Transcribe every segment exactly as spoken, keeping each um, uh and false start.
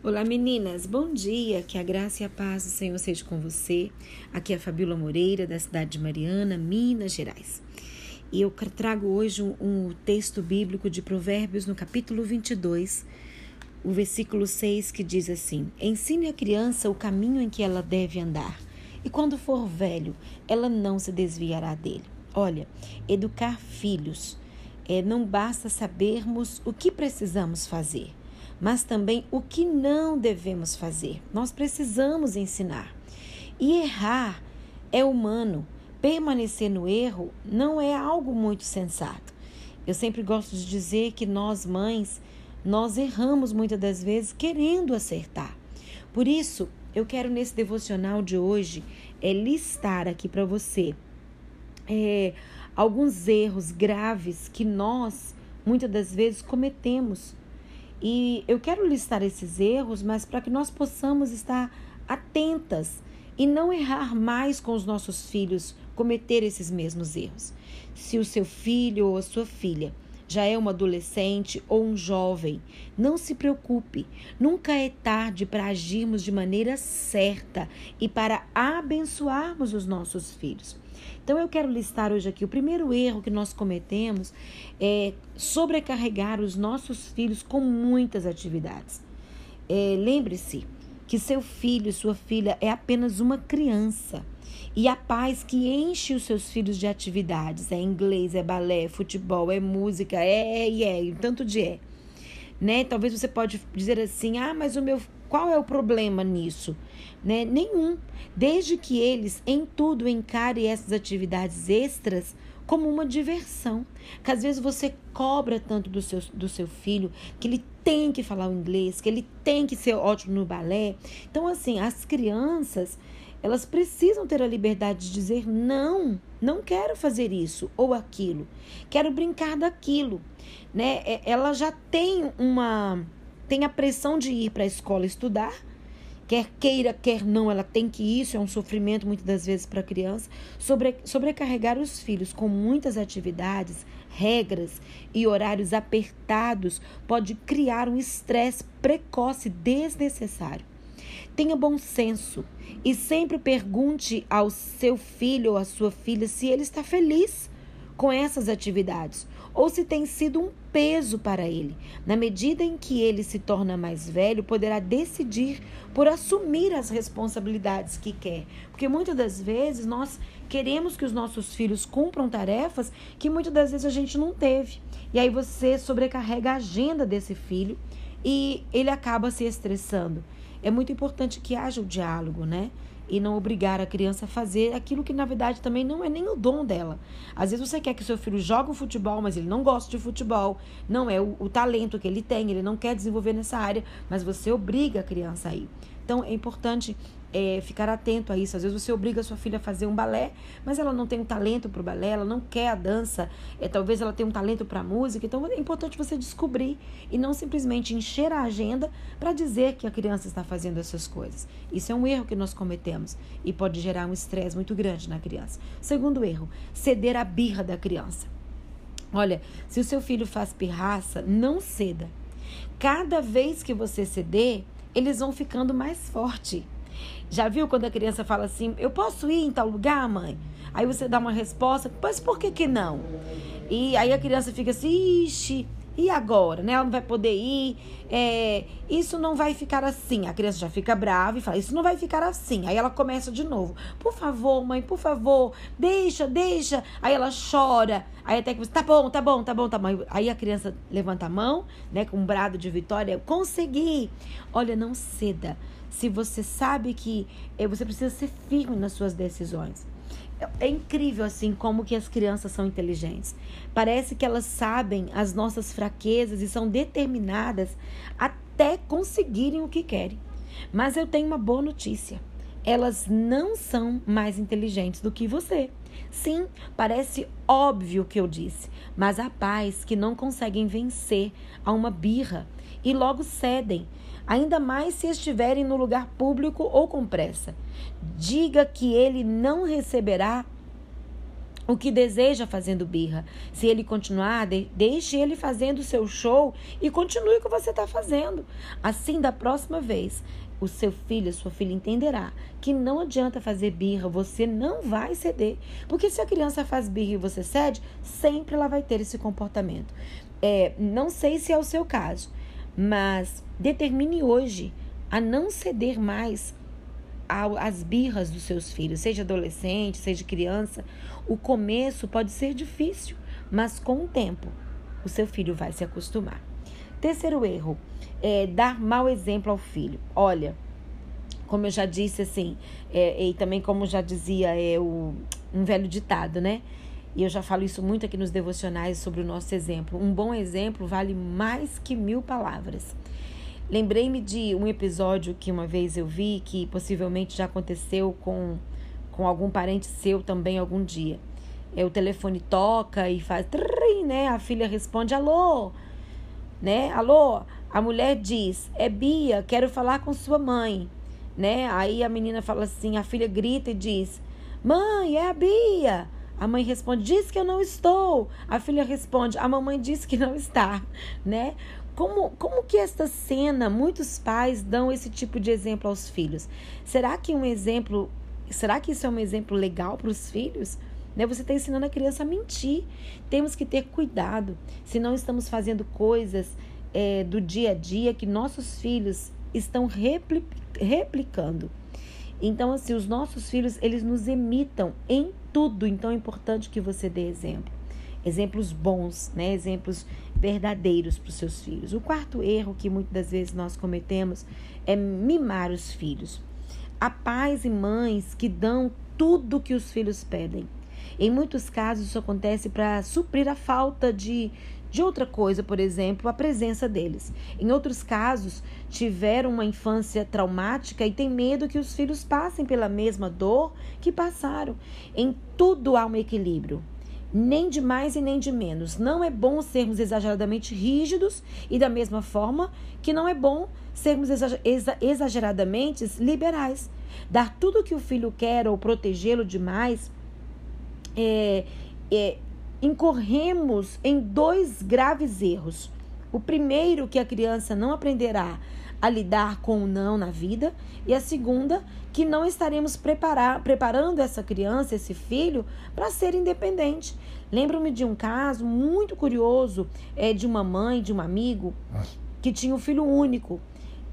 Olá meninas, bom dia, que a graça e a paz do Senhor seja com você. Aqui é a Fabíola Moreira, da cidade de Mariana, Minas Gerais. E eu trago hoje um, um texto bíblico de Provérbios, no capítulo vinte e dois, o versículo seis, que diz assim: Ensine a criança o caminho em que ela deve andar, e quando for velho, ela não se desviará dele. Olha, educar filhos, é, não basta sabermos o que precisamos fazer, mas também o que não devemos fazer. Nós precisamos ensinar. E errar é humano. Permanecer no erro não é algo muito sensato. Eu sempre gosto de dizer que nós, mães, nós erramos muitas das vezes querendo acertar. Por isso, eu quero nesse devocional de hoje é listar aqui para você é, alguns erros graves que nós, muitas das vezes, cometemos. E eu quero listar esses erros, mas para que nós possamos estar atentas e não errar mais com os nossos filhos, cometer esses mesmos erros. Se o seu filho ou a sua filha já é um adolescente ou um jovem, não se preocupe, nunca é tarde para agirmos de maneira certa e para abençoarmos os nossos filhos. Então eu quero listar hoje aqui o primeiro erro que nós cometemos é sobrecarregar os nossos filhos com muitas atividades. É, lembre-se que seu filho e sua filha é apenas uma criança e a paz que enche os seus filhos de atividades, é inglês, é balé, é futebol, é música, é, é, é, é tanto de é. Né? Talvez você pode dizer assim, ah, mas o meu, qual é o problema nisso? Né? Nenhum, desde que eles em tudo encarem essas atividades extras como uma diversão, que às vezes você cobra tanto do seu, do seu filho, que ele tem que falar o inglês, que ele tem que ser ótimo no balé. Então assim, as crianças, elas precisam ter a liberdade de dizer não, não quero fazer isso ou aquilo, quero brincar daquilo, né? Ela já tem uma, tem a pressão de ir para a escola estudar, quer queira, quer não, ela tem que ir, isso é um sofrimento muitas das vezes para a criança. Sobre, sobrecarregar os filhos com muitas atividades, regras e horários apertados pode criar um estresse precoce desnecessário. Tenha bom senso e sempre pergunte ao seu filho ou à sua filha se ele está feliz com essas atividades ou se tem sido um peso para ele. Na medida em que ele se torna mais velho, poderá decidir por assumir as responsabilidades que quer. Porque muitas das vezes nós queremos que os nossos filhos cumpram tarefas que muitas das vezes a gente não teve. E aí você sobrecarrega a agenda desse filho e ele acaba se estressando. É muito importante que haja o diálogo, né? E não obrigar a criança a fazer aquilo que, na verdade, também não é nem o dom dela. Às vezes você quer que seu filho jogue o futebol, mas ele não gosta de futebol, não é o, o talento que ele tem, ele não quer desenvolver nessa área, mas você obriga a criança a ir. Então, é importante é, ficar atento a isso. Às vezes você obriga a sua filha a fazer um balé, mas ela não tem um talento para o balé, ela não quer a dança, é, talvez ela tenha um talento para a música. Então, é importante você descobrir e não simplesmente encher a agenda para dizer que a criança está fazendo essas coisas. Isso é um erro que nós cometemos e pode gerar um estresse muito grande na criança. Segundo erro, ceder à birra da criança. Olha, se o seu filho faz pirraça, não ceda. Cada vez que você ceder, eles vão ficando mais forte. Já viu quando a criança fala assim, eu posso ir em tal lugar, mãe? Aí você dá uma resposta, mas por que que não? E aí a criança fica assim, ixi, e agora? Né? Ela não vai poder ir, é, isso não vai ficar assim. A criança já fica brava e fala, isso não vai ficar assim. Aí ela começa de novo, por favor, mãe, por favor, deixa, deixa. Aí ela chora, aí até que você, tá bom, tá bom, tá bom, tá bom. Aí a criança levanta a mão, né, com um brado de vitória, eu consegui. Olha, não ceda. Se você sabe que você precisa ser firme nas suas decisões. É incrível assim como que as crianças são inteligentes. Parece que elas sabem as nossas fraquezas e são determinadas até conseguirem o que querem. Mas eu tenho uma boa notícia. Elas não são mais inteligentes do que você. Sim, parece óbvio o que eu disse, mas há pais que não conseguem vencer a uma birra e logo cedem, ainda mais se estiverem no lugar público ou com pressa. Diga que ele não receberá o que deseja fazendo birra. Se ele continuar, deixe ele fazendo o seu show e continue o que você está fazendo. Assim, da próxima vez, o seu filho, a sua filha entenderá que não adianta fazer birra, você não vai ceder. Porque se a criança faz birra e você cede, sempre ela vai ter esse comportamento. É, não sei se é o seu caso, mas determine hoje a não ceder mais às birras dos seus filhos, seja adolescente, seja criança. O começo pode ser difícil, mas com o tempo o seu filho vai se acostumar. Terceiro erro, é dar mau exemplo ao filho. Olha, como eu já disse assim, é, e também como já dizia é, o, um velho ditado, né? E eu já falo isso muito aqui nos devocionais sobre o nosso exemplo. Um bom exemplo vale mais que mil palavras. Lembrei-me de um episódio que uma vez eu vi, que possivelmente já aconteceu com, com algum parente seu também algum dia. É, o telefone toca e faz... Trim, né? A filha responde, alô? Né? Alô? A mulher diz, é Bia, quero falar com sua mãe. Né? Aí a menina fala assim, a filha grita e diz, mãe, é a Bia. A mãe responde, diz que eu não estou. A filha responde, a mamãe disse que não está, né? Como, como que esta cena, muitos pais dão esse tipo de exemplo aos filhos? Será que um exemplo, será que isso é um exemplo legal para os filhos? Né? Você está ensinando a criança a mentir. Temos que ter cuidado, senão estamos fazendo coisas é, do dia a dia que nossos filhos estão replicando. Então, assim, os nossos filhos, eles nos imitam em tudo. Então, é importante que você dê exemplo. Exemplos bons, né? Exemplos verdadeiros para os seus filhos. O quarto erro que muitas das vezes nós cometemos é mimar os filhos. Há pais e mães que dão tudo que os filhos pedem. Em muitos casos, isso acontece para suprir a falta de... de outra coisa, por exemplo, a presença deles. Em outros casos, tiveram uma infância traumática e tem medo que os filhos passem pela mesma dor que passaram. Em tudo há um equilíbrio, nem de mais e nem de menos. Não é bom sermos exageradamente rígidos e da mesma forma que não é bom sermos exageradamente liberais. Dar tudo o que o filho quer ou protegê-lo demais é... é incorremos em dois graves erros. O primeiro, que a criança não aprenderá a lidar com o não na vida, e a segunda, que não estaremos preparar, preparando essa criança, esse filho, para ser independente. Lembro-me de um caso muito curioso, é, de uma mãe, de um amigo, que tinha um filho único,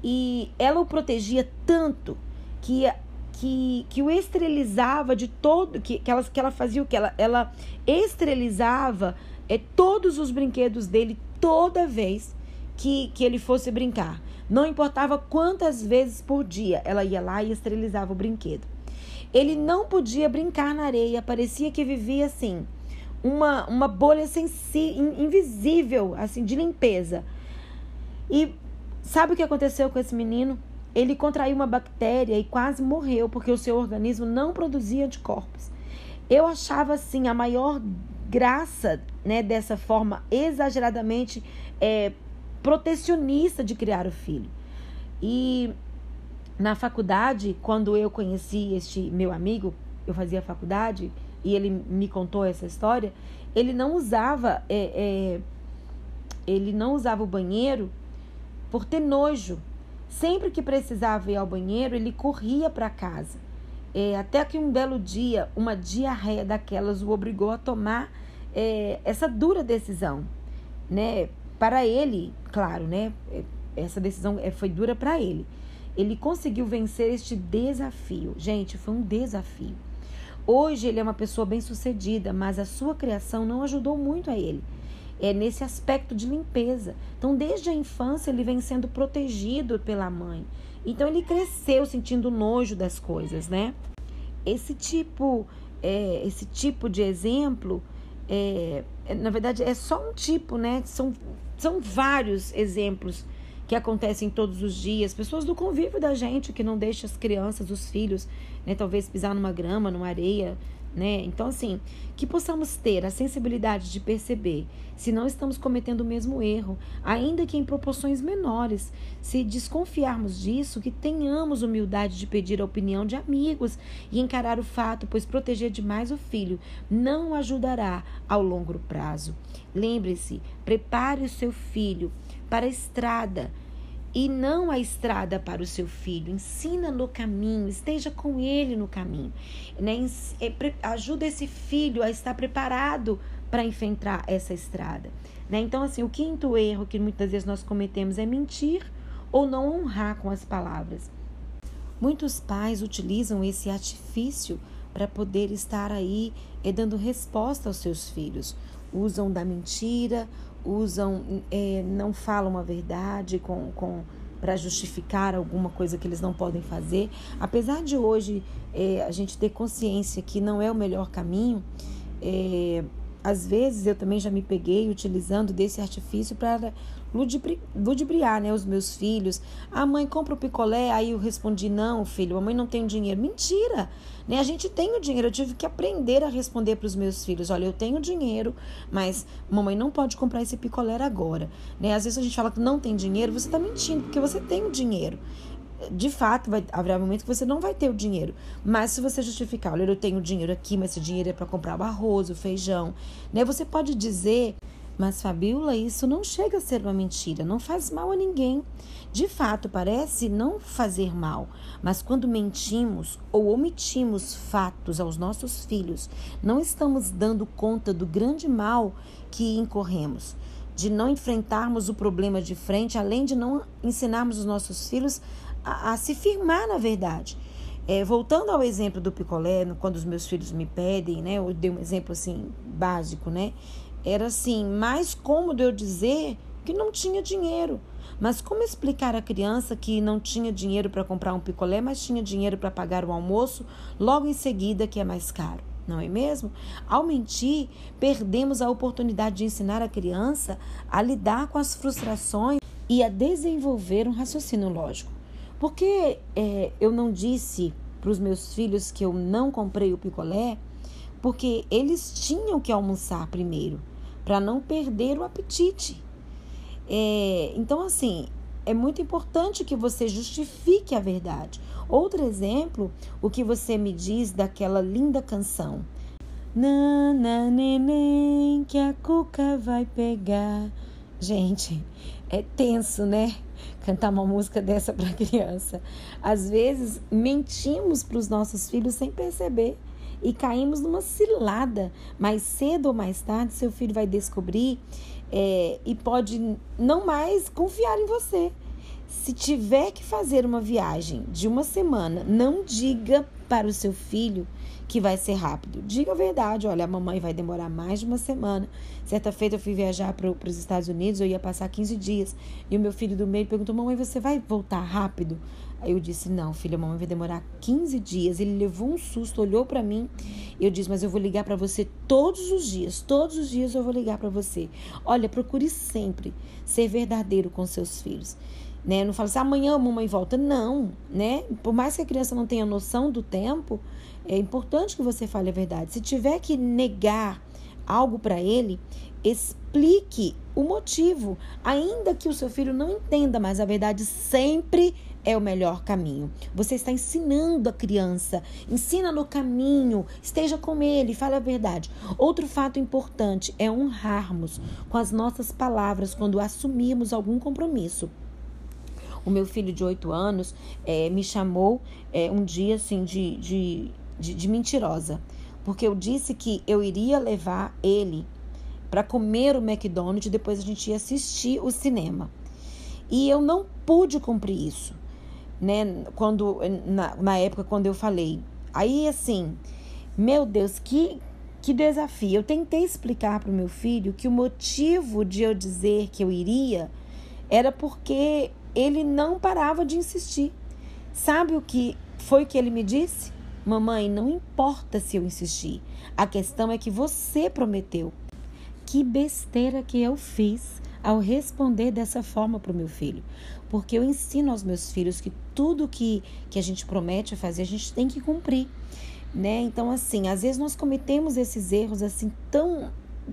e ela o protegia tanto que... Que, que o esterilizava de todo... Que, que, ela, que ela fazia o quê? Ela, ela esterilizava é, todos os brinquedos dele toda vez que, que ele fosse brincar. Não importava quantas vezes por dia, ela ia lá e esterilizava o brinquedo. Ele não podia brincar na areia, parecia que vivia assim... Uma, uma bolha sensi, in, invisível, assim, de limpeza. E sabe o que aconteceu com esse menino? Ele contraiu uma bactéria e quase morreu, porque o seu organismo não produzia anticorpos. Eu achava, assim, a maior graça, né, dessa forma exageradamente é, protecionista de criar o filho. E na faculdade, quando eu conheci este meu amigo, eu fazia faculdade, e ele me contou essa história, ele não usava, é, é, ele não usava o banheiro por ter nojo. Sempre que precisava ir ao banheiro, ele corria para casa. É, até que um belo dia, uma diarreia daquelas o obrigou a tomar é, essa dura decisão. Né? Para ele, claro, né? Essa decisão foi dura para ele. Ele conseguiu vencer este desafio. Gente, foi um desafio. Hoje ele é uma pessoa bem-sucedida, mas a sua criação não ajudou muito a ele. É nesse aspecto de limpeza. Então, desde a infância, ele vem sendo protegido pela mãe. Então, ele cresceu sentindo nojo das coisas, né? Esse tipo, é, esse tipo de exemplo, é, na verdade, é só um tipo, né? São, são vários exemplos que acontecem todos os dias. Pessoas do convívio da gente que não deixam as crianças, os filhos, né? Talvez pisar numa grama, numa areia, né? Então, assim, que possamos ter a sensibilidade de perceber se não estamos cometendo o mesmo erro, ainda que em proporções menores. Se desconfiarmos disso, que tenhamos humildade de pedir a opinião de amigos e encarar o fato, pois proteger demais o filho não o ajudará ao longo prazo. Lembre-se, prepare o seu filho para a estrada, e não a estrada para o seu filho. Ensina no caminho, esteja com ele no caminho. Né? Ajuda esse filho a estar preparado para enfrentar essa estrada. Né? Então, assim, o quinto erro que muitas vezes nós cometemos é mentir ou não honrar com as palavras. Muitos pais utilizam esse artifício para poder estar aí é, dando resposta aos seus filhos. Usam da mentira, usam, é, não falam a verdade com, com, para justificar alguma coisa que eles não podem fazer. Apesar de hoje é, a gente ter consciência que não é o melhor caminho, é, às vezes eu também já me peguei utilizando desse artifício para ludibri, ludibriar, né, os meus filhos. Ah, mãe, compra o picolé. Aí eu respondi, não, filho, a mãe não tem dinheiro. Mentira! Né? A gente tem o dinheiro, eu tive que aprender a responder para os meus filhos, olha, eu tenho dinheiro, mas mamãe não pode comprar esse picolé agora. Né? Às vezes a gente fala que não tem dinheiro, você está mentindo, porque você tem o dinheiro. De fato, vai, haverá um momento que você não vai ter o dinheiro, mas se você justificar, olha, eu tenho dinheiro aqui, mas esse dinheiro é para comprar o arroz, o feijão, né? Você pode dizer... Mas, Fabíola, isso não chega a ser uma mentira, não faz mal a ninguém. De fato, parece não fazer mal, mas quando mentimos ou omitimos fatos aos nossos filhos, não estamos dando conta do grande mal que incorremos, de não enfrentarmos o problema de frente, além de não ensinarmos os nossos filhos a, a se firmar na verdade. É, voltando ao exemplo do picolé, quando os meus filhos me pedem, né, eu dei um exemplo assim, básico, né? Era assim, mais cômodo eu dizer que não tinha dinheiro. Mas como explicar à criança que não tinha dinheiro para comprar um picolé, mas tinha dinheiro para pagar o almoço logo em seguida, que é mais caro? Não é mesmo? Ao mentir, perdemos a oportunidade de ensinar a criança a lidar com as frustrações e a desenvolver um raciocínio lógico. Porque é, eu não disse para os meus filhos que eu não comprei o picolé, porque eles tinham que almoçar primeiro, para não perder o apetite. É, então, assim, é muito importante que você justifique a verdade. Outro exemplo, o que você me diz daquela linda canção. Nana, neném, que a cuca vai pegar. Gente, é tenso, né? Cantar uma música dessa para criança. Às vezes, mentimos para os nossos filhos sem perceber. E caímos numa cilada. Mais cedo ou mais tarde, seu filho vai descobrir é, e pode não mais confiar em você. Se tiver que fazer uma viagem de uma semana, não diga para o seu filho que vai ser rápido. Diga a verdade, olha, a mamãe vai demorar mais de uma semana. Certa feita eu fui viajar para os Estados Unidos, eu ia passar quinze dias. E o meu filho do meio perguntou, mamãe, você vai voltar rápido? Aí eu disse, não, filho, a mamãe vai demorar quinze dias. Ele levou um susto, olhou para mim. Eu disse, mas eu vou ligar para você todos os dias. Todos os dias eu vou ligar para você. Olha, procure sempre ser verdadeiro com seus filhos. Né? Não fala assim, amanhã a mamãe volta. Não, né? Por mais que a criança não tenha noção do tempo, é importante que você fale a verdade. Se tiver que negar algo para ele, explique o motivo. Ainda que o seu filho não entenda, mas a verdade sempre é o melhor caminho. Você está ensinando a criança. Ensina no caminho. Esteja com ele. Fale a verdade. Outro fato importante é honrarmos com as nossas palavras quando assumirmos algum compromisso. O meu filho de oito anos é, me chamou é, um dia assim, de, de, de, de mentirosa. Porque eu disse que eu iria levar ele para comer o McDonald's e depois a gente ia assistir o cinema. E eu não pude cumprir isso, né? Quando, na, na época, quando eu falei. Aí, assim, meu Deus, que... Que desafio. Eu tentei explicar para o meu filho que o motivo de eu dizer que eu iria era porque... ele não parava de insistir. Sabe o que foi que ele me disse? Mamãe, não importa se eu insistir. A questão é que você prometeu. Que besteira que eu fiz ao responder dessa forma para o meu filho. Porque eu ensino aos meus filhos que tudo que, que a gente promete fazer, a gente tem que cumprir. né? Então, assim, às vezes nós cometemos esses erros assim tão,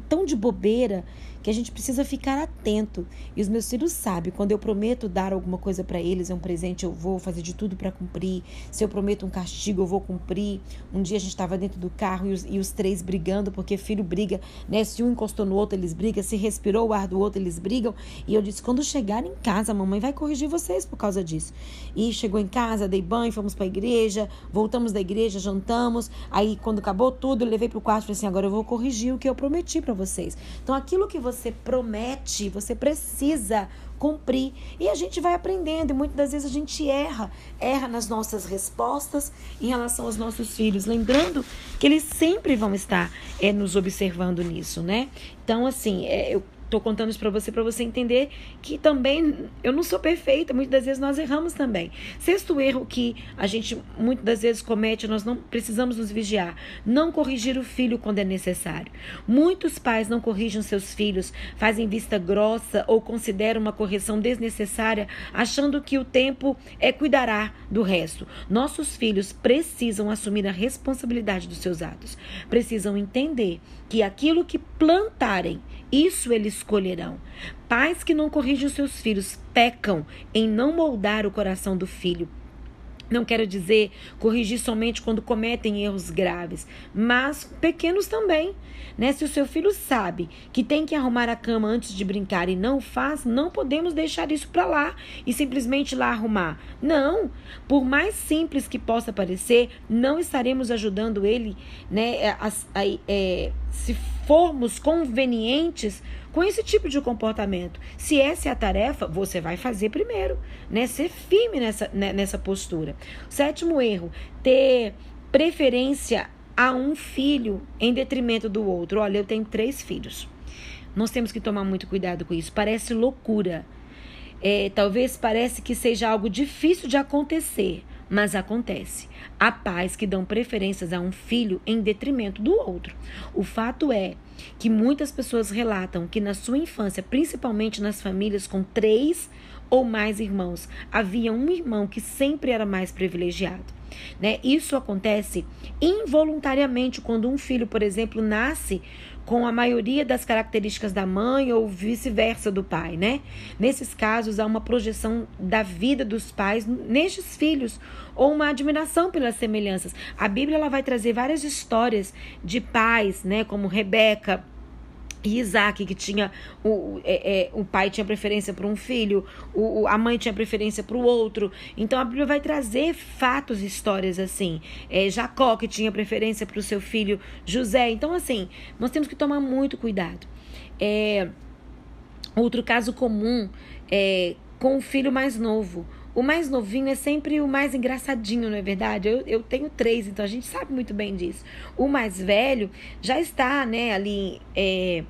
tão de bobeira que a gente precisa ficar atento. E os meus filhos sabem, quando eu prometo dar alguma coisa para eles, é um presente, eu vou fazer de tudo para cumprir. Se eu prometo um castigo, eu vou cumprir. Um dia a gente estava dentro do carro e os, e os três brigando, porque filho briga, né? Se um encostou no outro, eles brigam. Se respirou o ar do outro, eles brigam. E eu disse, quando chegar em casa, a mamãe vai corrigir vocês por causa disso. E chegou em casa, dei banho, fomos para a igreja, voltamos da igreja, jantamos. Aí, quando acabou tudo, eu levei para o quarto e falei assim, agora eu vou corrigir o que eu prometi para vocês. Então, aquilo que você Você promete, você precisa cumprir. E a gente vai aprendendo, e muitas das vezes a gente erra, erra nas nossas respostas em relação aos nossos filhos, lembrando que eles sempre vão estar é, nos observando nisso, né? Então, assim, é, eu tô contando isso para você, para você entender que também eu não sou perfeita, muitas das vezes nós erramos também. Sexto erro que a gente muitas das vezes comete, nós não precisamos nos vigiar, não corrigir o filho quando é necessário. Muitos pais não corrigem seus filhos, fazem vista grossa ou consideram uma correção desnecessária, achando que o tempo é cuidará do resto. Nossos filhos precisam assumir a responsabilidade dos seus atos, precisam entender que aquilo que plantarem, isso eles escolherão. Pais que não corrigem os seus filhos pecam em não moldar o coração do filho. Não quero dizer corrigir somente quando cometem erros graves, mas pequenos também, né? Se o seu filho sabe que tem que arrumar a cama antes de brincar e não faz, não podemos deixar isso para lá e simplesmente lá arrumar. Não, por mais simples que possa parecer, não estaremos ajudando ele, né, a, a, a, se formos convenientes com esse tipo de comportamento. Se essa é a tarefa, você vai fazer primeiro, né? Ser firme nessa, nessa postura. Sétimo erro, ter preferência a um filho em detrimento do outro. Olha, eu tenho três filhos. Nós temos que tomar muito cuidado com isso. Parece loucura. É, talvez pareça que seja algo difícil de acontecer, mas acontece. Há pais que dão preferências a um filho em detrimento do outro. O fato é que muitas pessoas relatam que na sua infância, principalmente nas famílias com três ou mais irmãos, havia um irmão que sempre era mais privilegiado, né? Isso acontece involuntariamente quando um filho, por exemplo, nasce com a maioria das características da mãe ou vice-versa do pai, né? Nesses casos, há uma projeção da vida dos pais nestes filhos ou uma admiração pelas semelhanças. A Bíblia ela vai trazer várias histórias de pais, né? Como Rebeca e Isaac, que tinha o, é, é, o pai tinha preferência para um filho, o, a mãe tinha preferência para o outro. Então a Bíblia vai trazer fatos, histórias assim. É, Jacó, que tinha preferência para o seu filho José. Então, assim, nós temos que tomar muito cuidado. É, outro caso comum é com o filho mais novo. O mais novinho é sempre o mais engraçadinho, não é verdade? Eu, eu tenho três, então a gente sabe muito bem disso. O mais velho já está, né, ali, é,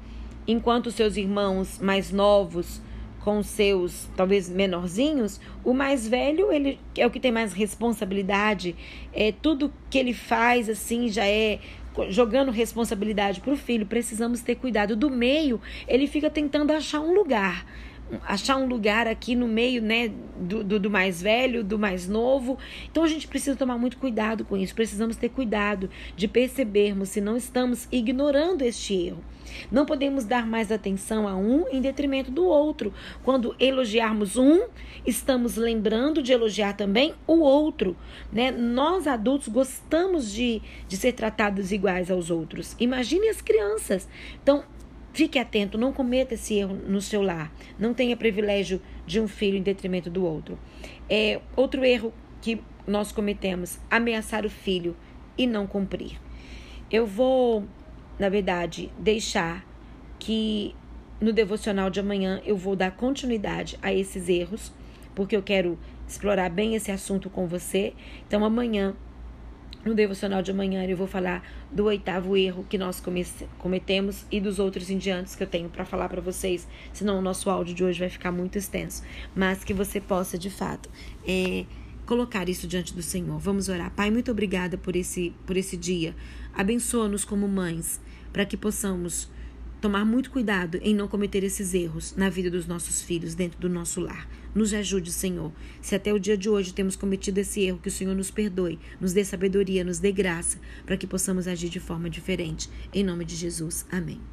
enquanto os seus irmãos mais novos, com seus, talvez, menorzinhos, o mais velho, ele é o que tem mais responsabilidade, é, tudo que ele faz, assim, já é jogando responsabilidade para o filho. Precisamos ter cuidado. Do meio, ele fica tentando achar um lugar, achar um lugar aqui no meio, né, do, do, do mais velho, do mais novo. Então a gente precisa tomar muito cuidado com isso. Precisamos ter cuidado de percebermos se não estamos ignorando este erro. Não podemos dar mais atenção a um em detrimento do outro. Quando elogiarmos um, estamos lembrando de elogiar também o outro, né? Nós adultos gostamos de, de ser tratados iguais aos outros. Imagine as crianças. Então, fique atento, não cometa esse erro no seu lar. Não tenha privilégio de um filho em detrimento do outro. É, outro erro que nós cometemos, ameaçar o filho e não cumprir. Eu vou, na verdade, deixar que no devocional de amanhã eu vou dar continuidade a esses erros, porque eu quero explorar bem esse assunto com você. Então, amanhã, no devocional de amanhã, eu vou falar do oitavo erro que nós cometemos e dos outros em diante que eu tenho para falar para vocês, senão o nosso áudio de hoje vai ficar muito extenso, mas que você possa, de fato, é, colocar isso diante do Senhor. Vamos orar. Pai, muito obrigada por esse, por esse dia. Abençoa-nos como mães, para que possamos tomar muito cuidado em não cometer esses erros na vida dos nossos filhos, dentro do nosso lar. Nos ajude, Senhor. Se até o dia de hoje temos cometido esse erro, que o Senhor nos perdoe, nos dê sabedoria, nos dê graça, para que possamos agir de forma diferente. Em nome de Jesus. Amém.